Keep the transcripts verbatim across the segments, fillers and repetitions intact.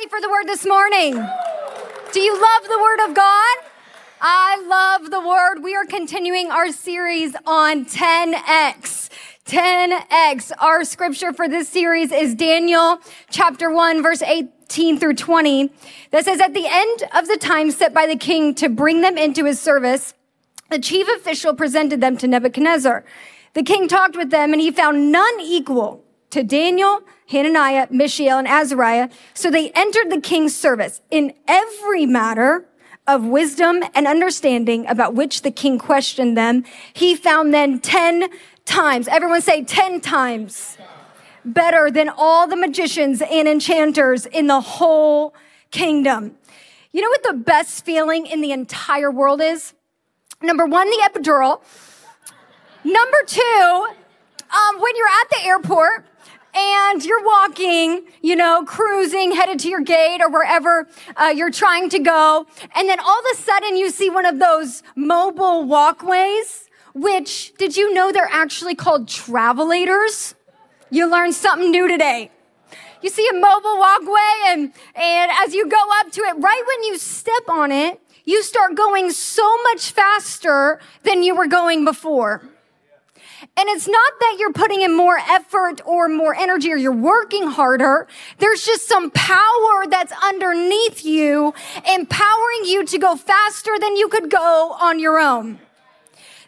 ready for the word this morning? Do you love the word of God? I love the word. We are continuing our series on ten X. ten X. Our scripture for this series is Daniel chapter one, verse eighteen through twenty. That says, at the end of the time set by the king to bring them into his service, the chief official presented them to Nebuchadnezzar. The king talked with them, and he found none equal to Daniel, Hananiah, Mishael, and Azariah. So they entered the king's service in every matter of wisdom and understanding about which the king questioned them. He found them ten times. Everyone say ten times better than all the magicians and enchanters in the whole kingdom. You know what the best feeling in the entire world is? Number one, the epidural. Number two, um, when you're at the airport and you're walking, you know, cruising, headed to your gate or wherever uh, you're trying to go, and then all of a sudden you see one of those mobile walkways, which, did you know they're actually called travelators? You learned something new today. You see a mobile walkway, and, and as you go up to it, right when you step on it, you start going so much faster than you were going before. And it's not that you're putting in more effort or more energy or you're working harder. There's just some power that's underneath you, empowering you to go faster than you could go on your own.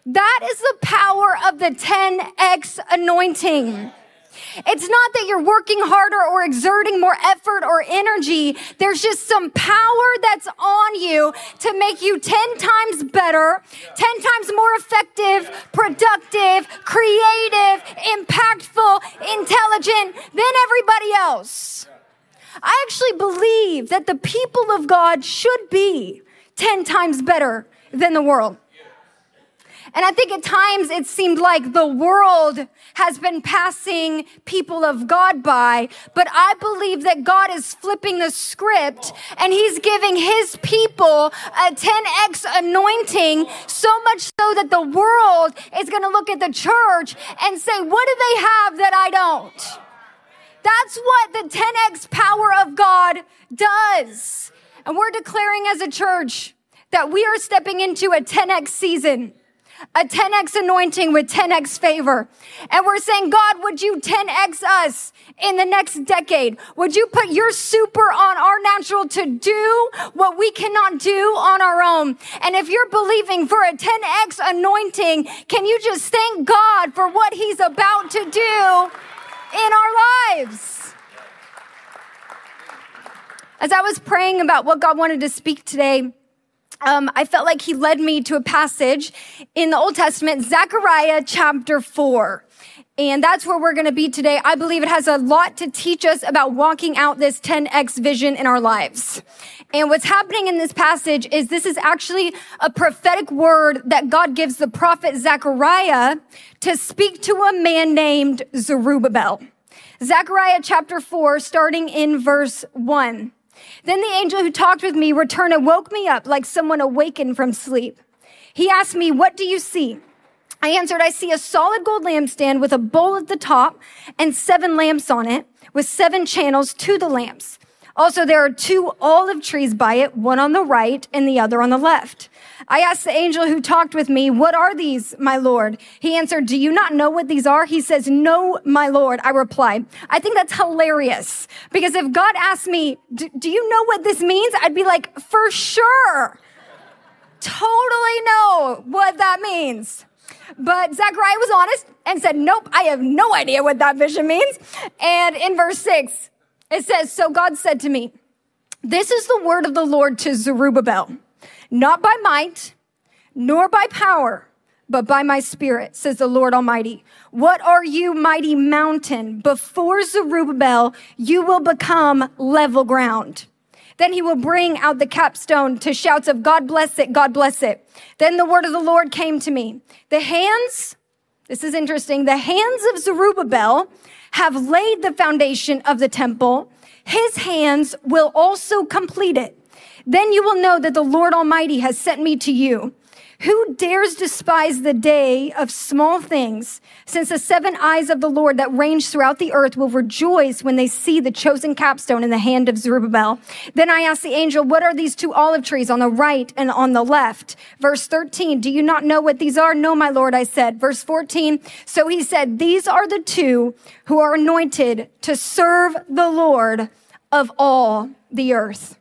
That is the power of the ten X anointing. It's not that you're working harder or exerting more effort or energy. There's just some power that's on you to make you ten times better, ten times more effective, productive, creative, impactful, intelligent than everybody else. I actually believe that the people of God should be ten times better than the world. And I think at times it seemed like the world has been passing people of God by, but I believe that God is flipping the script and he's giving his people a ten X anointing, so much so that the world is going to look at the church and say, what do they have that I don't? That's what the ten X power of God does. And we're declaring as a church that we are stepping into a ten X season. A ten X anointing with ten X favor. And we're saying, God, would you ten X us in the next decade? Would you put your super on our natural to do what we cannot do on our own? And if you're believing for a ten X anointing, can you just thank God for what he's about to do in our lives? As I was praying about what God wanted to speak today, Um, I felt like he led me to a passage in the Old Testament, Zechariah chapter four. And that's where we're going to be today. I believe it has a lot to teach us about walking out this ten X vision in our lives. And what's happening in this passage is this is actually a prophetic word that God gives the prophet Zechariah to speak to a man named Zerubbabel. Zechariah chapter four, starting in verse one. Then the angel who talked with me returned and woke me up like someone awakened from sleep. He asked me, what do you see? I answered, I see a solid gold lampstand with a bowl at the top and seven lamps on it, with seven channels to the lamps. Also, there are two olive trees by it, one on the right and the other on the left. I asked the angel who talked with me, what are these, my Lord? He answered, do you not know what these are? He says, no, my Lord. I replied, I think that's hilarious, because if God asked me, do you know what this means? I'd be like, for sure. Totally know what that means. But Zechariah was honest and said, nope, I have no idea what that vision means. And in verse six, it says, so God said to me, this is the word of the Lord to Zerubbabel, not by might, nor by power, but by my spirit, says the Lord Almighty. What are you, mighty mountain? Before Zerubbabel, you will become level ground. Then he will bring out the capstone to shouts of God bless it, God bless it. Then the word of the Lord came to me. The hands, this is interesting, the hands of Zerubbabel have laid the foundation of the temple. His hands will also complete it. Then you will know that the Lord Almighty has sent me to you. Who dares despise the day of small things, since the seven eyes of the Lord that range throughout the earth will rejoice when they see the chosen capstone in the hand of Zerubbabel? Then I asked the angel, what are these two olive trees on the right and on the left? Verse thirteen, do you not know what these are? No, my Lord, I said. Verse fourteen, so he said, these are the two who are anointed to serve the Lord of all the earth.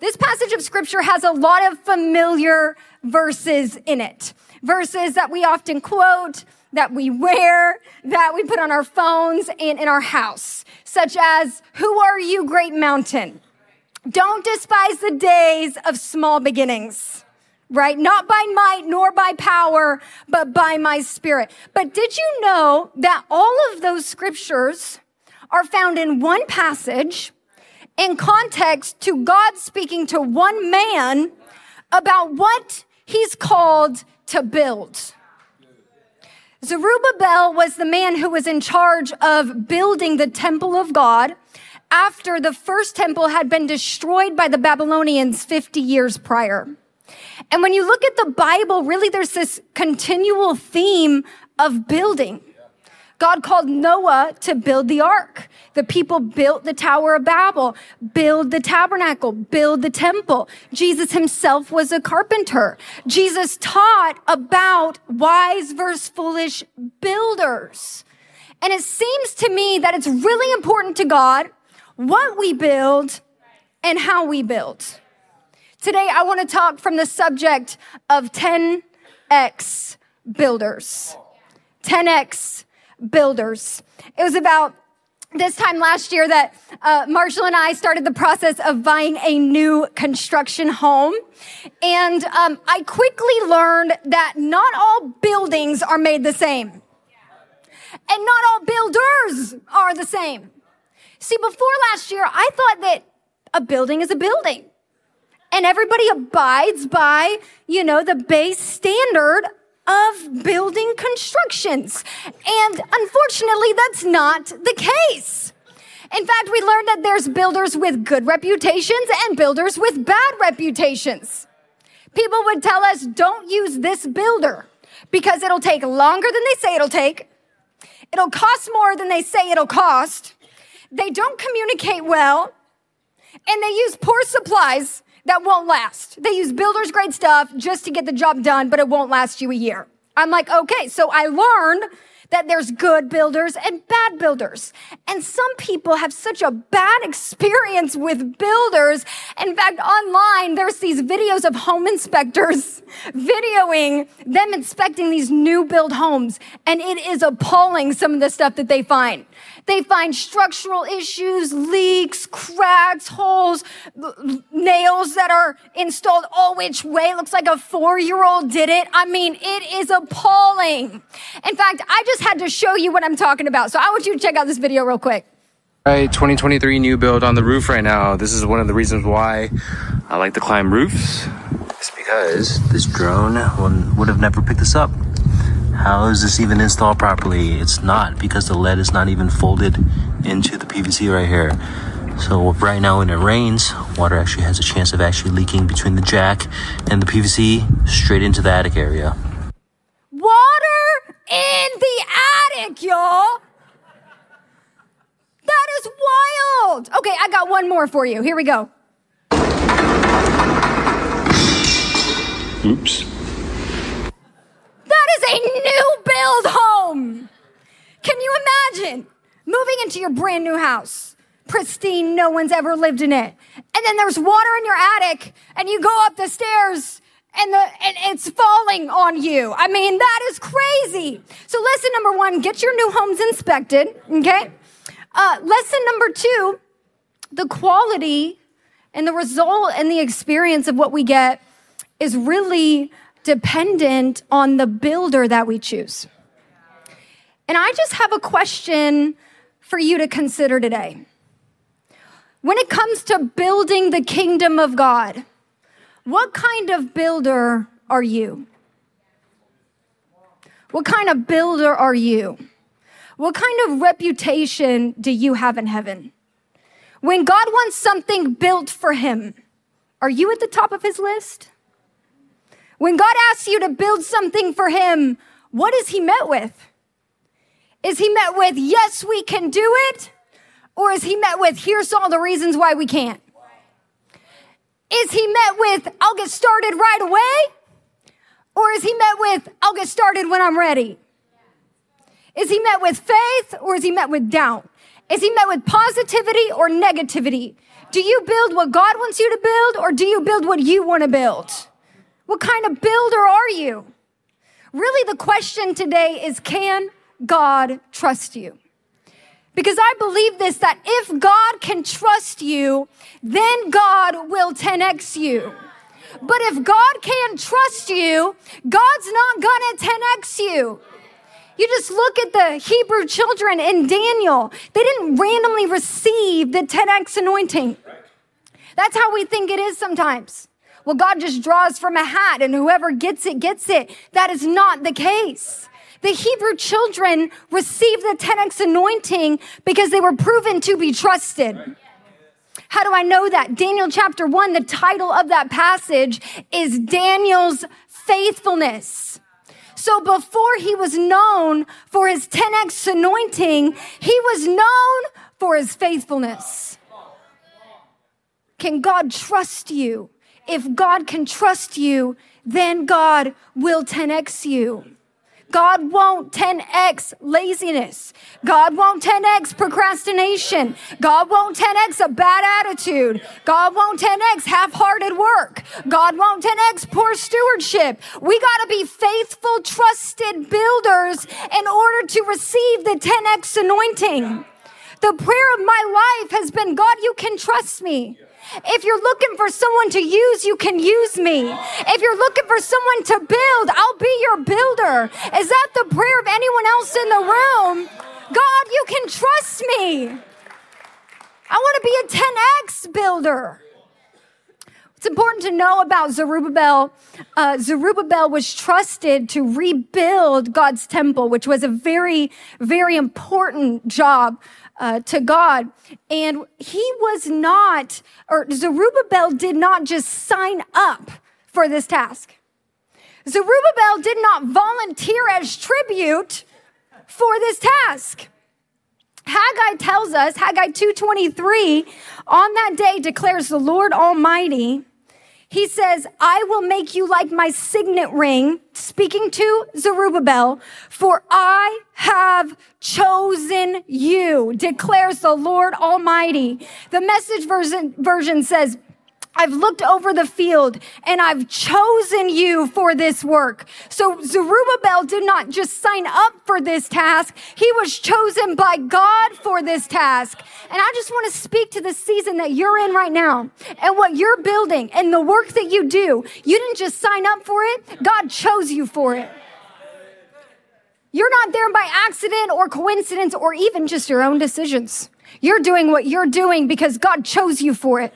This passage of scripture has a lot of familiar verses in it. Verses that we often quote, that we wear, that we put on our phones and in our house, such as, who are you, great mountain? Don't despise the days of small beginnings, right? Not by might nor by power, but by my spirit. But did you know that all of those scriptures are found in one passage in context to God speaking to one man about what he's called to build? Zerubbabel was the man who was in charge of building the temple of God after the first temple had been destroyed by the Babylonians fifty years prior. And when you look at the Bible, really there's this continual theme of building. God called Noah to build the ark. The people built the Tower of Babel, build the tabernacle, build the temple. Jesus himself was a carpenter. Jesus taught about wise versus foolish builders. And it seems to me that it's really important to God what we build and how we build. Today, I want to talk from the subject of ten X builders. ten X builders. It was about this time last year that uh, Marshall and I started the process of buying a new construction home. And um, I quickly learned that not all buildings are made the same. And not all builders are the same. See, before last year, I thought that a building is a building. And everybody abides by, you know, the base standard of building constructions. And unfortunately, that's not the case. In fact, we learned that there's builders with good reputations and builders with bad reputations. People would tell us, don't use this builder because it'll take longer than they say it'll take. It'll cost more than they say it'll cost. They don't communicate well. And they use poor supplies that won't last. They use builder's grade stuff just to get the job done, but it won't last you a year. I'm like, okay, so I learned that there's good builders and bad builders. And some people have such a bad experience with builders. In fact, online, there's these videos of home inspectors videoing them inspecting these new build homes. And it is appalling, some of the stuff that they find. They find structural issues, leaks, cracks, holes, nails that are installed all which way. It looks like a four-year-old did it. I mean, it is appalling. In fact, I just had to show you what I'm talking about. So I want you to check out this video real quick. All right, twenty twenty-three new build on the roof right now. This is one of the reasons why I like to climb roofs. It's because this drone would have never picked this up. How is this even installed properly? It's not, because the lead is not even folded into the P V C right here. So right now when it rains, water actually has a chance of actually leaking between the jack and the P V C straight into the attic area. Water in the attic, y'all! That is wild! Okay, I got one more for you. Here we go. Oops. A new build home. Can you imagine moving into your brand new house? Pristine, no one's ever lived in it. And then there's water in your attic and you go up the stairs and, the, and it's falling on you. I mean, that is crazy. So lesson number one, get your new homes inspected, okay? Uh, lesson number two, the quality and the result and the experience of what we get is really dependent on the builder that we choose. And I just have a question for you to consider today. When it comes to building the kingdom of God, what kind of builder are you? What kind of builder are you? What kind of reputation do you have in heaven? When God wants something built for him, are you at the top of his list? When God asks you to build something for him, what is he met with? Is he met with, yes, we can do it? Or is he met with, here's all the reasons why we can't? Is he met with, I'll get started right away? Or is he met with, I'll get started when I'm ready? Is he met with faith or is he met with doubt? Is he met with positivity or negativity? Do you build what God wants you to build or do you build what you want to build? What kind of builder are you? Really, the question today is, can God trust you? Because I believe this, that if God can trust you, then God will ten X you. But if God can't trust you, God's not gonna ten X you. You just look at the Hebrew children in Daniel. They didn't randomly receive the ten X anointing. That's how we think it is sometimes. Well, God just draws from a hat and whoever gets it, gets it. That is not the case. The Hebrew children received the ten X anointing because they were proven to be trusted. How do I know that? Daniel chapter one, the title of that passage is Daniel's faithfulness. So before he was known for his ten X anointing, he was known for his faithfulness. Can God trust you? If God can trust you, then God will ten X you. God won't ten X laziness. God won't ten X procrastination. God won't ten X a bad attitude. God won't ten X half-hearted work. God won't ten X poor stewardship. We gotta be faithful, trusted builders in order to receive the ten X anointing. The prayer of my life has been, God, you can trust me. If you're looking for someone to use, you can use me. If you're looking for someone to build, I'll be your builder. Is that the prayer of anyone else in the room? God, you can trust me. I want to be a ten X builder. It's important to know about Zerubbabel. Uh, Zerubbabel was trusted to rebuild God's temple, which was a very, very important job Uh, to God. And he was not, or Zerubbabel did not just sign up for this task. Zerubbabel did not volunteer as tribute for this task. Haggai tells us, Haggai two twenty-three, on that day declares the Lord Almighty, he says, I will make you like my signet ring, speaking to Zerubbabel, for I have chosen you, declares the Lord Almighty. The Message version, version says, I've looked over the field and I've chosen you for this work. So Zerubbabel did not just sign up for this task. He was chosen by God for this task. And I just want to speak to the season that you're in right now and what you're building and the work that you do. You didn't just sign up for it. God chose you for it. You're not there by accident or coincidence or even just your own decisions. You're doing what you're doing because God chose you for it.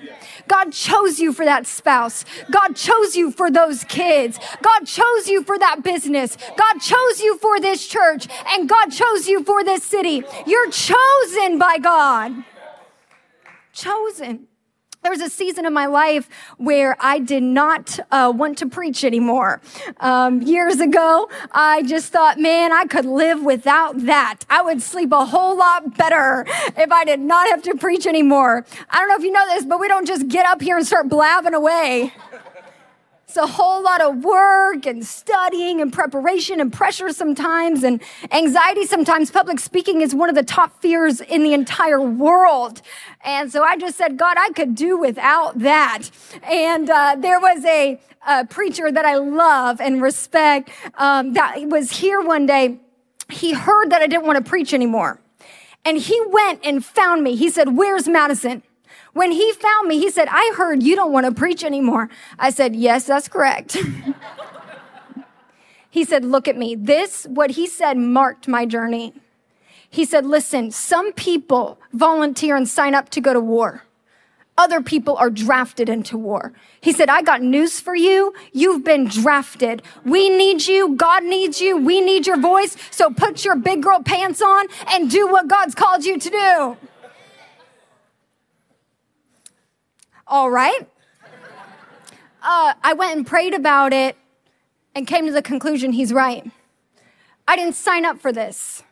God chose you for that spouse. God chose you for those kids. God chose you for that business. God chose you for this church. And God chose you for this city. You're chosen by God. Chosen. There was a season in my life where I did not uh, want to preach anymore. Um, years ago, I just thought, man, I could live without that. I would sleep a whole lot better if I did not have to preach anymore. I don't know if you know this, but we don't just get up here and start blabbing away. It's a whole lot of work and studying and preparation and pressure sometimes and anxiety sometimes. Public speaking is one of the top fears in the entire world. And so I just said, God, I could do without that. And uh, there was a, a preacher that I love and respect um, that was here one day. He heard that I didn't want to preach anymore. And he went and found me. He said, where's Madison? When he found me, he said, I heard you don't want to preach anymore. I said, yes, that's correct. He said, look at me. This, what he said, marked my journey. He said, listen, some people volunteer and sign up to go to war. Other people are drafted into war. He said, I got news for you. You've been drafted. We need you. God needs you. We need your voice. So put your big girl pants on and do what God's called you to do. All right. Uh, I went and prayed about it and came to the conclusion he's right. I didn't sign up for this.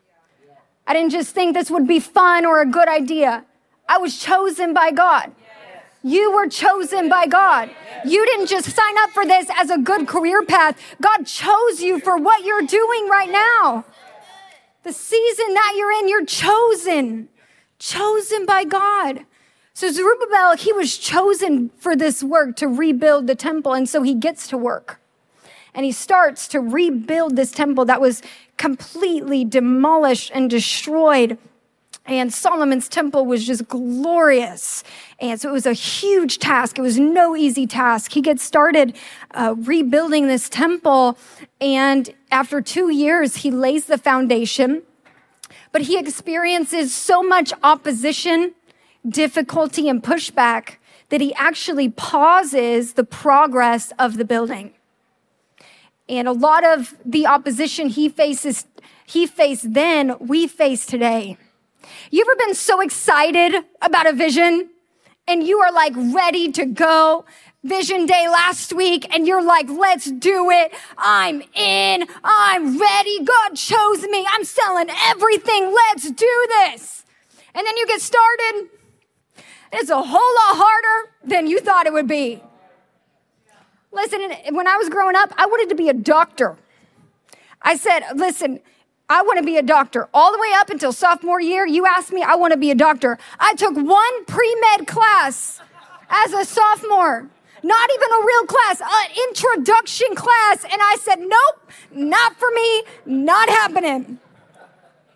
I didn't just think this would be fun or a good idea. I was chosen by God. You were chosen by God. You didn't just sign up for this as a good career path. God chose you for what you're doing right now. The season that you're in, you're chosen. Chosen by God. So Zerubbabel, he was chosen for this work to rebuild the temple. And so he gets to work. And he starts to rebuild this temple that was completely demolished and destroyed. And Solomon's temple was just glorious. And so it was a huge task. It was no easy task. He gets started uh, rebuilding this temple. And after two years, he lays the foundation. But he experiences so much opposition, difficulty, and pushback that he actually pauses the progress of the building. And a lot of the opposition he faces, he faced then, we face today. You ever been so excited about a vision and you are like ready to go? Vision day last week and you're like, let's do it. I'm in. I'm ready. God chose me. I'm selling everything. Let's do this. And then you get started. It's a whole lot harder than you thought it would be. Listen, when I was growing up, I wanted to be a doctor. I said, listen, I want to be a doctor. All the way up until sophomore year, you asked me, I want to be a doctor. I took one pre-med class as a sophomore, not even a real class, an introduction class. And I said, nope, not for me, not happening.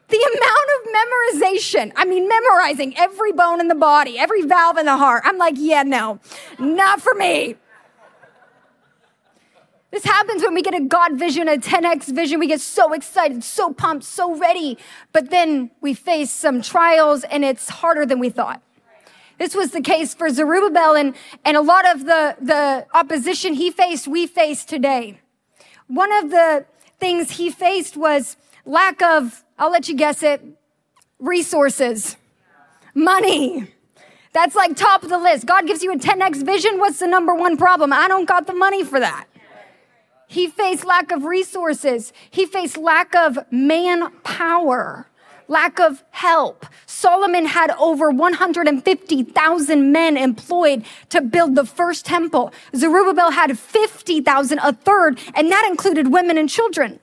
The amount of memorization, I mean, memorizing every bone in the body, every valve in the heart. I'm like, yeah, no, not for me. This happens when we get a God vision, a ten X vision. We get so excited, so pumped, so ready. But then we face some trials and it's harder than we thought. This was the case for Zerubbabel and, and a lot of the, the opposition he faced, we face today. One of the things he faced was lack of, I'll let you guess it, resources, money. That's like top of the list. God gives you a ten X vision. What's the number one problem? I don't got the money for that. He faced lack of resources. He faced lack of manpower, lack of help. Solomon had over one hundred fifty thousand men employed to build the first temple. Zerubbabel had fifty thousand, a third, and that included women and children.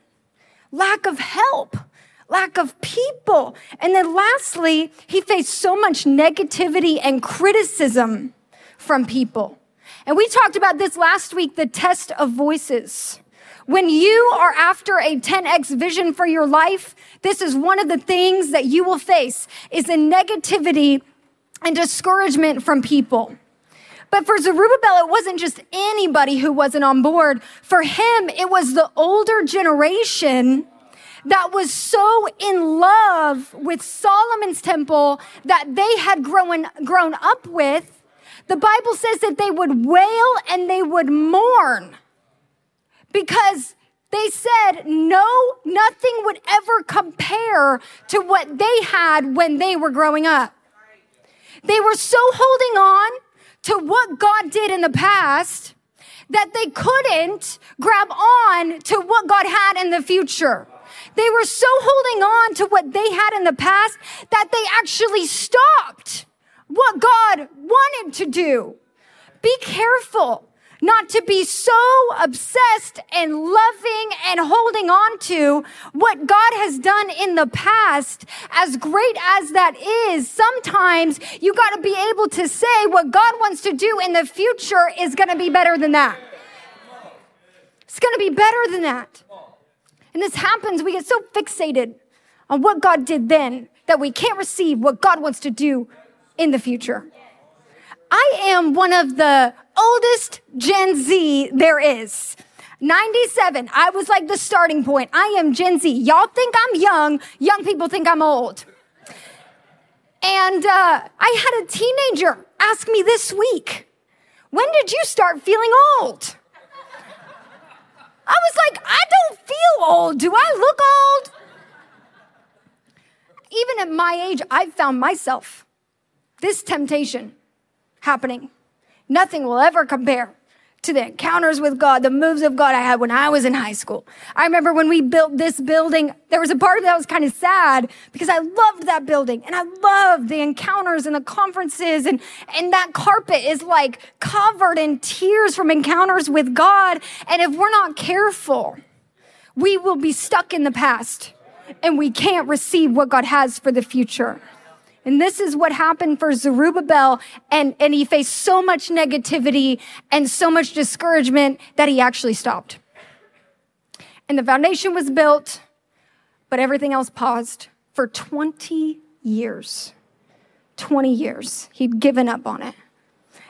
Lack of help, lack of people. And then lastly, he faced so much negativity and criticism from people. And we talked about this last week, the test of voices. When you are after a ten X vision for your life, this is one of the things that you will face, is the negativity and discouragement from people. But for Zerubbabel, it wasn't just anybody who wasn't on board. For him, it was the older generation that was so in love with Solomon's temple that they had grown, grown up with. The Bible says that they would wail and they would mourn because they said, no, nothing would ever compare to what they had when they were growing up. They were so holding on to what God did in the past that they couldn't grab on to what God had in the future. They were so holding on to what they had in the past that they actually stopped what God wanted to do. Be careful not to be so obsessed and loving and holding on to what God has done in the past. As great as that is, sometimes you got to be able to say what God wants to do in the future is going to be better than that. It's going to be better than that. And this happens. We get so fixated on what God did then that we can't receive what God wants to do in the future. I am one of the oldest Gen Z there is. ninety-seven, I was like the starting point. I am Gen Z. Y'all think I'm young. Young people think I'm old. And uh, I had a teenager ask me this week, when did you start feeling old? I was like, I don't feel old. Do I look old? Even at my age, I've found myself this temptation happening. Nothing will ever compare to the encounters with God, the moves of God I had when I was in high school. I remember when we built this building, there was a part of that was kind of sad because I loved that building and I loved the encounters and the conferences, and, and that carpet is like covered in tears from encounters with God. And if we're not careful, we will be stuck in the past and we can't receive what God has for the future. And this is what happened for Zerubbabel, and, and he faced so much negativity and so much discouragement that he actually stopped. And the foundation was built, but everything else paused for twenty years. twenty years. He'd given up on it.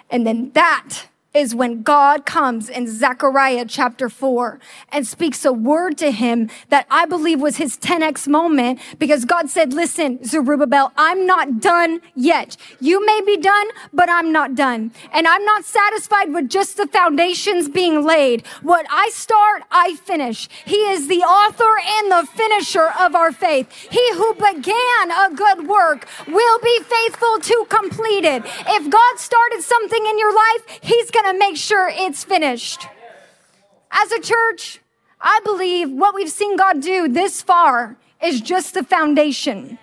And then that is when God comes in Zechariah chapter four and speaks a word to him that I believe was his ten X moment, because God said, listen, Zerubbabel, I'm not done yet. You may be done, but I'm not done. And I'm not satisfied with just the foundations being laid. What I start, I finish. He is the author and the finisher of our faith. He who began a good work will be faithful to complete it. If God started something in your life, he's going to make sure it's finished. As a church, I believe what we've seen God do this far is just the foundation.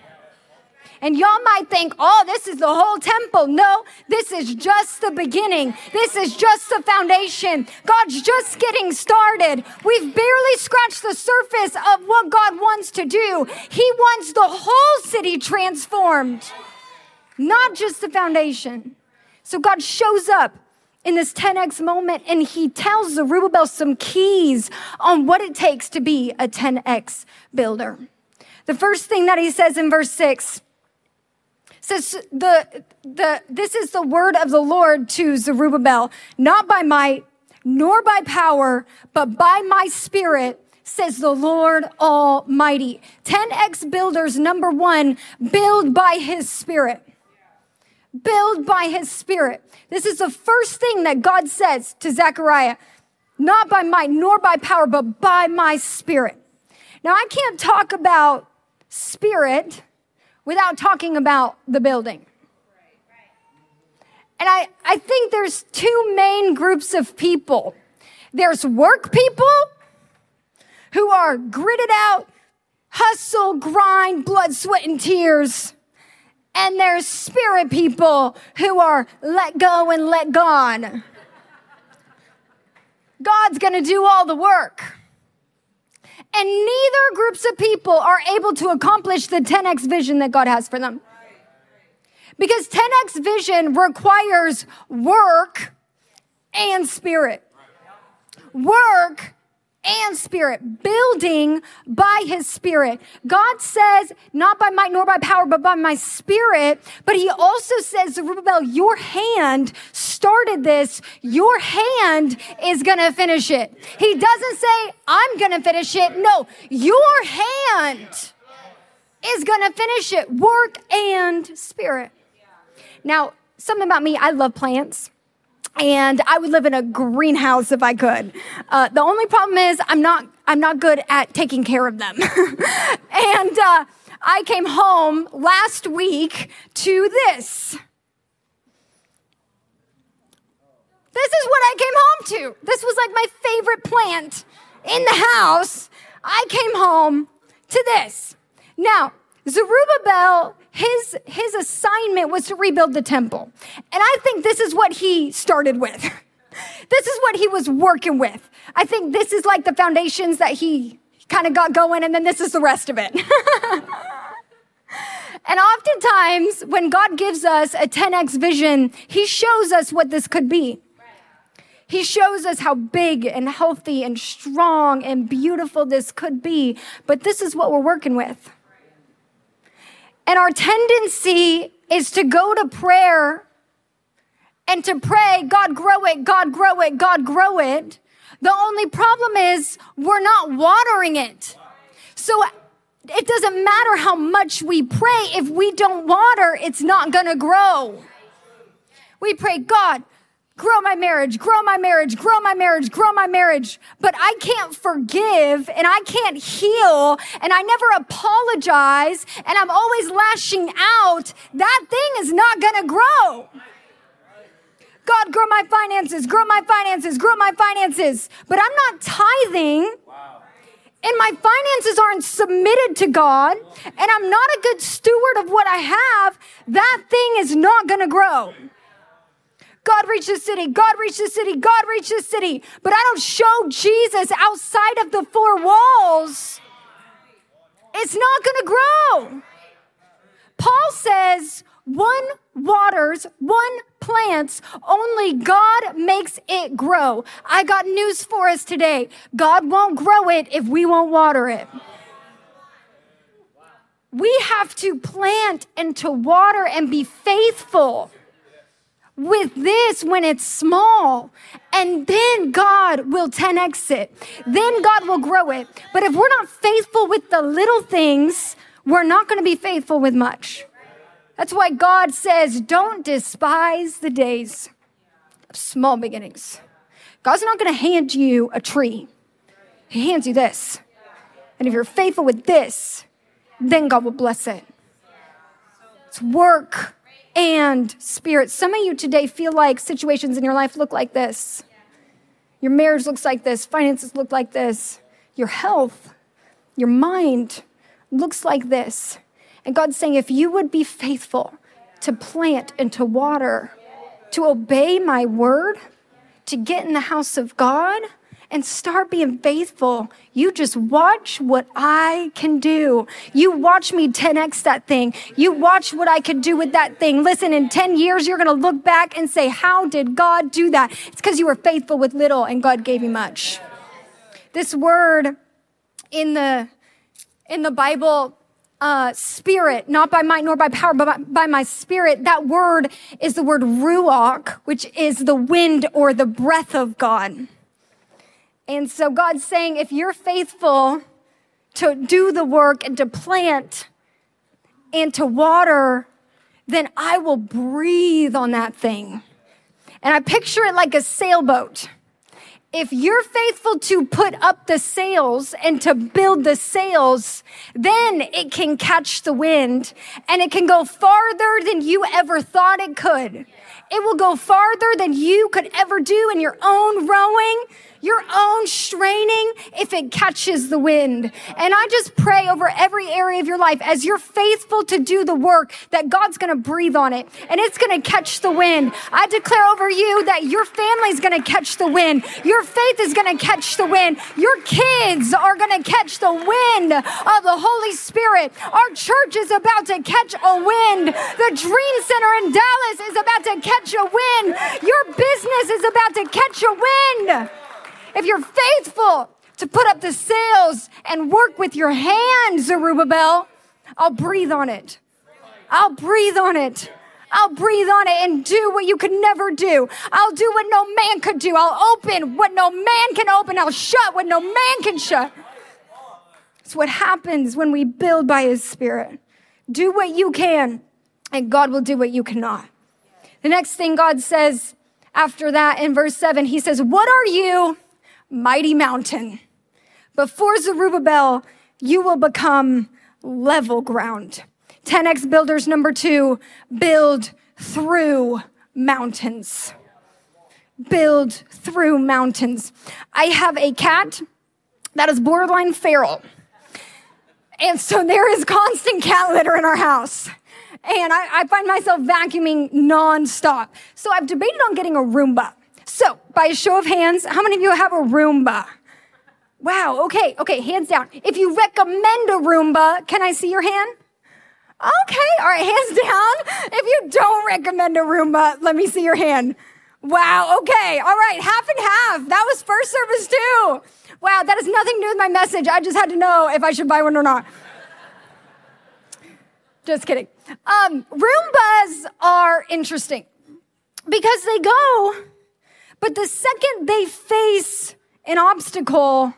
And y'all might think, oh, this is the whole temple. No, this is just the beginning. This is just the foundation. God's just getting started. We've barely scratched the surface of what God wants to do. He wants the whole city transformed, not just the foundation. So God shows up in this ten X moment, and he tells Zerubbabel some keys on what it takes to be a ten X builder. The first thing that he says in verse six says, the, the, this is the word of the Lord to Zerubbabel, not by might, nor by power, but by my spirit, says the Lord Almighty. ten X builders, number one, build by his spirit. Build by his spirit. This is the first thing that God says to Zechariah. Not by might, nor by power, but by my spirit. Now, I can't talk about spirit without talking about the building. And I, I think there's two main groups of people. There's work people who are gritted out, hustle, grind, blood, sweat, and tears. And there's spirit people who are let go and let gone. God's going to do all the work. And neither groups of people are able to accomplish the ten X vision that God has for them. Because ten X vision requires work and spirit. Work and spirit, building by his spirit. God says, not by might nor by power, but by my spirit. But he also says, Zerubbabel, your hand started this. Your hand is going to finish it. He doesn't say, I'm going to finish it. No, your hand is going to finish it. Work and spirit. Now, something about me, I love plants. And I would live in a greenhouse if I could. Uh, the only problem is I'm not, I'm not good at taking care of them. And uh, I came home last week to this. This is what I came home to. This was like my favorite plant in the house. I came home to this. Now, Zerubbabel, his, his assignment was to rebuild the temple. And I think this is what he started with. This is what he was working with. I think this is like the foundations that he kind of got going, and then this is the rest of it. And oftentimes, when God gives us a ten X vision, he shows us what this could be. He shows us how big and healthy and strong and beautiful this could be. But this is what we're working with. And our tendency is to go to prayer and to pray, God, grow it, God, grow it, God, grow it. The only problem is we're not watering it. So it doesn't matter how much we pray. If we don't water, it's not going to grow. We pray, God, grow my marriage, grow my marriage, grow my marriage, grow my marriage. But I can't forgive and I can't heal and I never apologize and I'm always lashing out. That thing is not going to grow. God, grow my finances, grow my finances, grow my finances. But I'm not tithing. Wow. And my finances aren't submitted to God. And I'm not a good steward of what I have. That thing is not going to grow. God reached the city. God reached the city. God reached the city. But I don't show Jesus outside of the four walls. It's not going to grow. Paul says, one waters, one plants, only God makes it grow. I got news for us today. God won't grow it if we won't water it. We have to plant and to water and be faithful with this when it's small, and then God will ten x it. Then God will grow it. But if we're not faithful with the little things, we're not going to be faithful with much. That's why God says, don't despise the days of small beginnings. God's not going to hand you a tree. He hands you this. And if you're faithful with this, then God will bless it. It's work and spirit. Some of you today feel like situations in your life look like this. Your marriage looks like this. Finances look like this. Your health, your mind looks like this. And God's saying, if you would be faithful to plant and to water, to obey my word, to get in the house of God and start being faithful, you just watch what I can do. You watch me ten x that thing. You watch what I could do with that thing. Listen, in ten years, you're going to look back and say, how did God do that? It's because you were faithful with little and God gave you much. This word in the, in the Bible, Uh, spirit, not by might nor by power, but by, by my spirit. That word is the word ruach, which is the wind or the breath of God. And so God's saying, if you're faithful to do the work and to plant and to water, then I will breathe on that thing. And I picture it like a sailboat. If you're faithful to put up the sails and to build the sails, then it can catch the wind and it can go farther than you ever thought it could. It will go farther than you could ever do in your own rowing, your own straining, if it catches the wind. And I just pray over every area of your life as you're faithful to do the work that God's going to breathe on it and it's going to catch the wind. I declare over you that your family's going to catch the wind. Your faith is going to catch the wind. Your kids are going to catch the wind of the Holy Spirit. Our church is about to catch a wind. The Dream Center in Dallas is about to catch a wind. Your business is about to catch a wind. If you're faithful to put up the sails and work with your hands, Zerubbabel, I'll breathe on it. I'll breathe on it. I'll breathe on it and do what you could never do. I'll do what no man could do. I'll open what no man can open. I'll shut what no man can shut. It's what happens when we build by his spirit. Do what you can, and God will do what you cannot. The next thing God says after that in verse seven, he says, what are you, mighty mountain? Before Zerubbabel, you will become level ground. ten x builders, number two, build through mountains. Build through mountains. I have a cat that is borderline feral. And so there is constant cat litter in our house. And I, I find myself vacuuming nonstop. So I've debated on getting a Roomba. So by a show of hands, how many of you have a Roomba? Wow, okay, okay, hands down. If you recommend a Roomba, can I see your hand? Okay, all right, hands down. If you don't recommend a Roomba, let me see your hand. Wow, okay, all right, half and half. That was first service too. Wow, that has nothing to do with my message. I just had to know if I should buy one or not. Just kidding. Um, Roombas are interesting because they go, but the second they face an obstacle,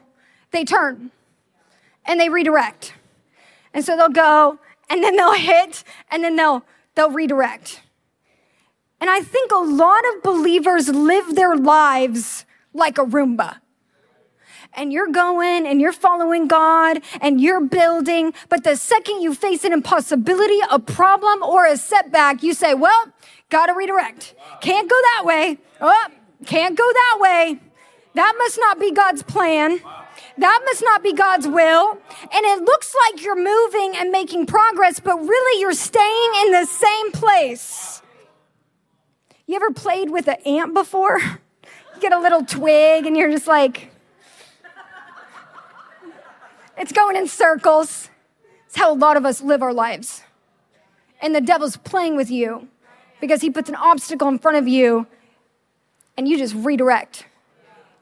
they turn and they redirect. And so they'll go, and then they'll hit, and then they'll they'll redirect. And I think a lot of believers live their lives like a Roomba. And you're going, and you're following God, and you're building, but the second you face an impossibility, a problem, or a setback, you say, well, Got to redirect. Can't go that way. Oh, can't go that way. That must not be God's plan. That must not be God's will. And it looks like you're moving and making progress, but really you're staying in the same place. You ever played with an ant before? You get a little twig and you're just like, it's going in circles. It's how a lot of us live our lives. And the devil's playing with you because he puts an obstacle in front of you and you just redirect,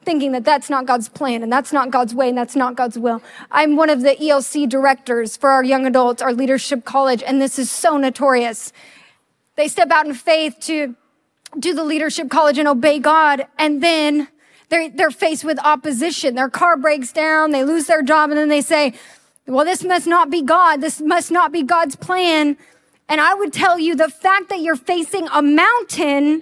thinking that that's not God's plan and that's not God's way and that's not God's will. I'm one of the E L C directors for our young adults, our leadership college, and this is so notorious. They step out in faith to do the leadership college and obey God, and then they're, they're faced with opposition. Their car breaks down, they lose their job, and then they say, well, this must not be God. This must not be God's plan. And I would tell you, the fact that you're facing a mountain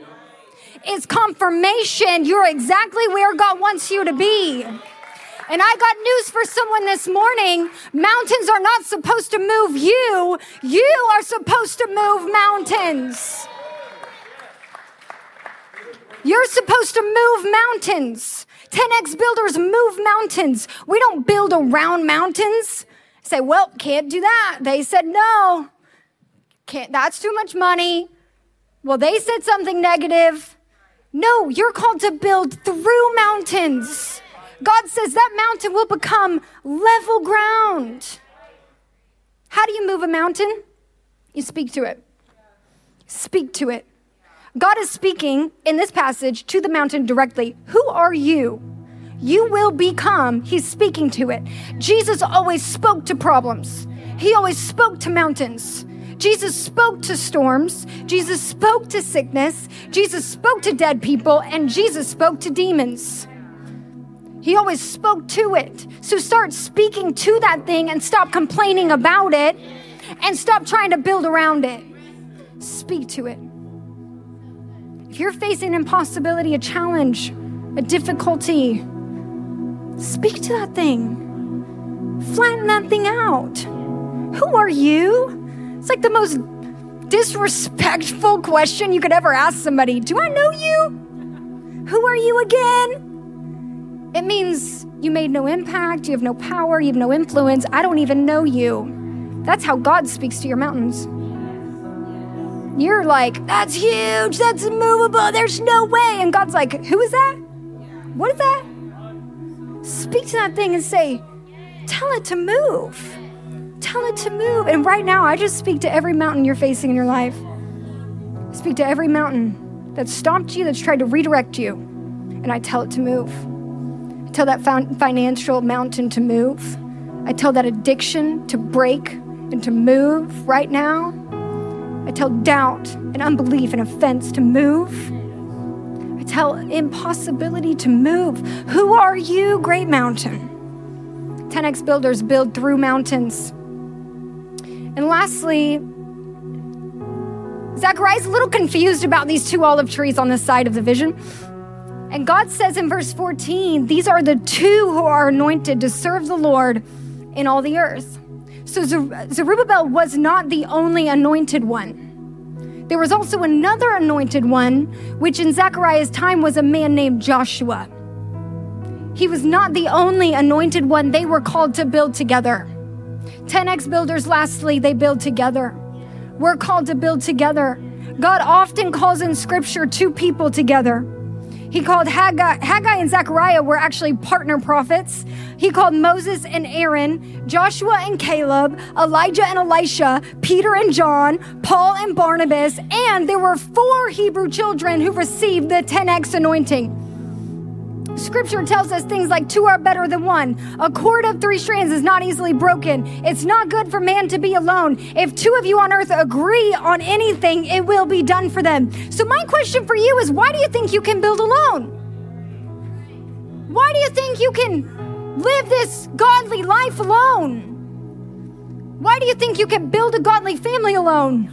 is confirmation you're exactly where God wants you to be. And I got news for someone this morning. Mountains are not supposed to move you. You are supposed to move mountains. You're supposed to move mountains. ten X builders move mountains. We don't build around mountains. Say, well, can't do that. They said, no, can't. That's too much money. Well, they said something negative. No, you're called to build through mountains. God says that mountain will become level ground. How do you move a mountain? You speak to it. Speak to it. God is speaking in this passage to the mountain directly. Who are you? You will become. He's speaking to it. Jesus always spoke to problems. He always spoke to mountains. Jesus spoke to storms. Jesus spoke to sickness. Jesus spoke to dead people, and Jesus spoke to demons. He always spoke to it. So start speaking to that thing and stop complaining about it and stop trying to build around it. Speak to it. If you're facing an impossibility, a challenge, a difficulty, speak to that thing. Flatten that thing out. Who are you? It's like the most disrespectful question you could ever ask somebody. Do I know you? Who are you again? It means you made no impact, you have no power, you have no influence. I don't even know you. That's how God speaks to your mountains. You're like, that's huge, that's immovable, there's no way. And God's like, who is that? What is that? Speak to that thing and say, tell it to move. Tell it to move. And right now, I just speak to every mountain you're facing in your life. Speak to every mountain that stopped you, that's tried to redirect you. And I tell it to move. I tell that financial mountain to move. I tell that addiction to break and to move right now. I tell doubt and unbelief and offense to move. I tell impossibility to move. Who are you, great mountain? ten X builders build through mountains. And lastly, Zechariah's a little confused about these two olive trees on the side of the vision. And God says in verse fourteen, these are the two who are anointed to serve the Lord in all the earth. So Zerubbabel was not the only anointed one. There was also another anointed one, which in Zechariah's time was a man named Joshua. He was not the only anointed one. They were called to build together. ten X builders, lastly, they build together. We're called to build together. God often calls in Scripture two people together. He called Haggai, Haggai and Zechariah were actually partner prophets. He called Moses and Aaron, Joshua and Caleb, Elijah and Elisha, Peter and John, Paul and Barnabas, and there were four Hebrew children who received the ten X anointing. Scripture tells us things like two are better than one. A cord of three strands is not easily broken. It's not good for man to be alone. If two of you on earth agree on anything, it will be done for them. So my question for you is, why do you think you can build alone? Why do you think you can live this godly life alone? Why do you think you can build a godly family alone?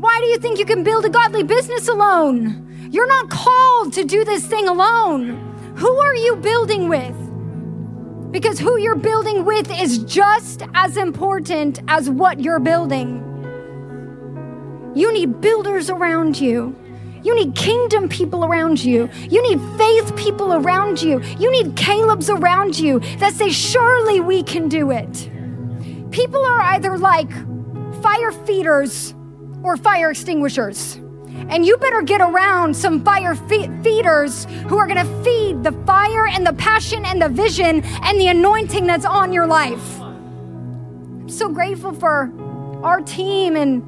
Why do you think you can build a godly business alone? You're not called to do this thing alone. Who are you building with? Because who you're building with is just as important as what you're building. You need builders around you. You need kingdom people around you. You need faith people around you. You need Calebs around you that say, surely we can do it. People are either like fire feeders or fire extinguishers. And you better get around some fire fe- feeders who are going to feed the fire and the passion and the vision and the anointing that's on your life. I'm so grateful for our team and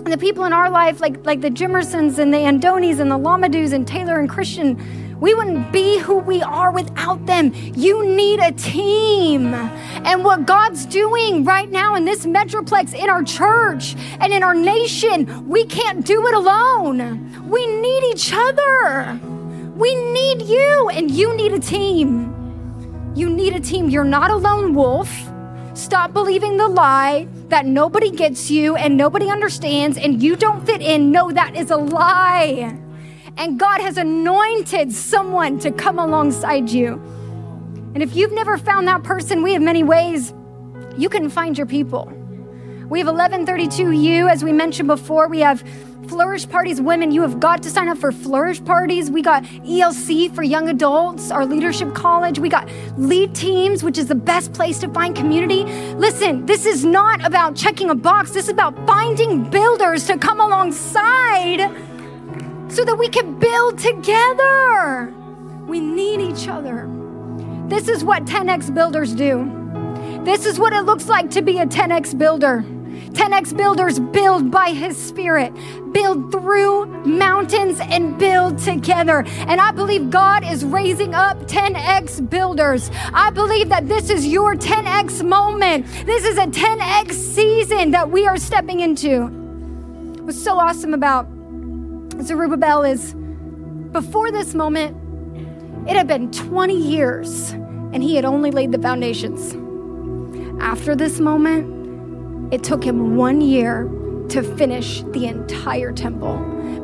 the people in our life, like, like the Jimmersons and the Andonis and the Llamadous and Taylor and Christian. We wouldn't be who we are without them. You need a team. And what God's doing right now in this metroplex, in our church and in our nation, we can't do it alone. We need each other. We need you, and you need a team. You need a team. You're not a lone wolf. Stop believing the lie that nobody gets you and nobody understands and you don't fit in. No, that is a lie. And God has anointed someone to come alongside you. And if you've never found that person, we have many ways you can find your people. We have eleven thirty-two U, as we mentioned before. We have Flourish Parties. Women, you have got to sign up for Flourish Parties. We got E L C for young adults, our leadership college. We got Lead Teams, which is the best place to find community. Listen, this is not about checking a box. This is about finding builders to come alongside so that we can build together. We need each other. This is what ten X builders do. This is what it looks like to be a ten X builder. ten X builders build by His Spirit, build through mountains and build together. And I believe God is raising up ten X builders. I believe that this is your ten X moment. This is a ten X season that we are stepping into. What's so awesome about Zerubbabel is before this moment, it had been twenty years and he had only laid the foundations. After this moment, it took him one year to finish the entire temple,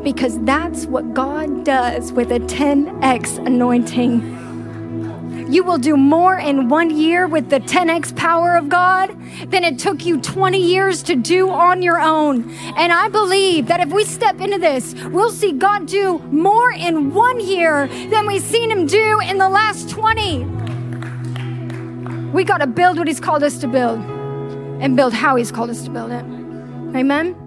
because that's what God does with a ten X anointing. You will do more in one year with the ten X power of God than it took you twenty years to do on your own. And I believe that if we step into this, we'll see God do more in one year than we've seen Him do in the last twenty. We got to build what He's called us to build and build how He's called us to build it. Amen.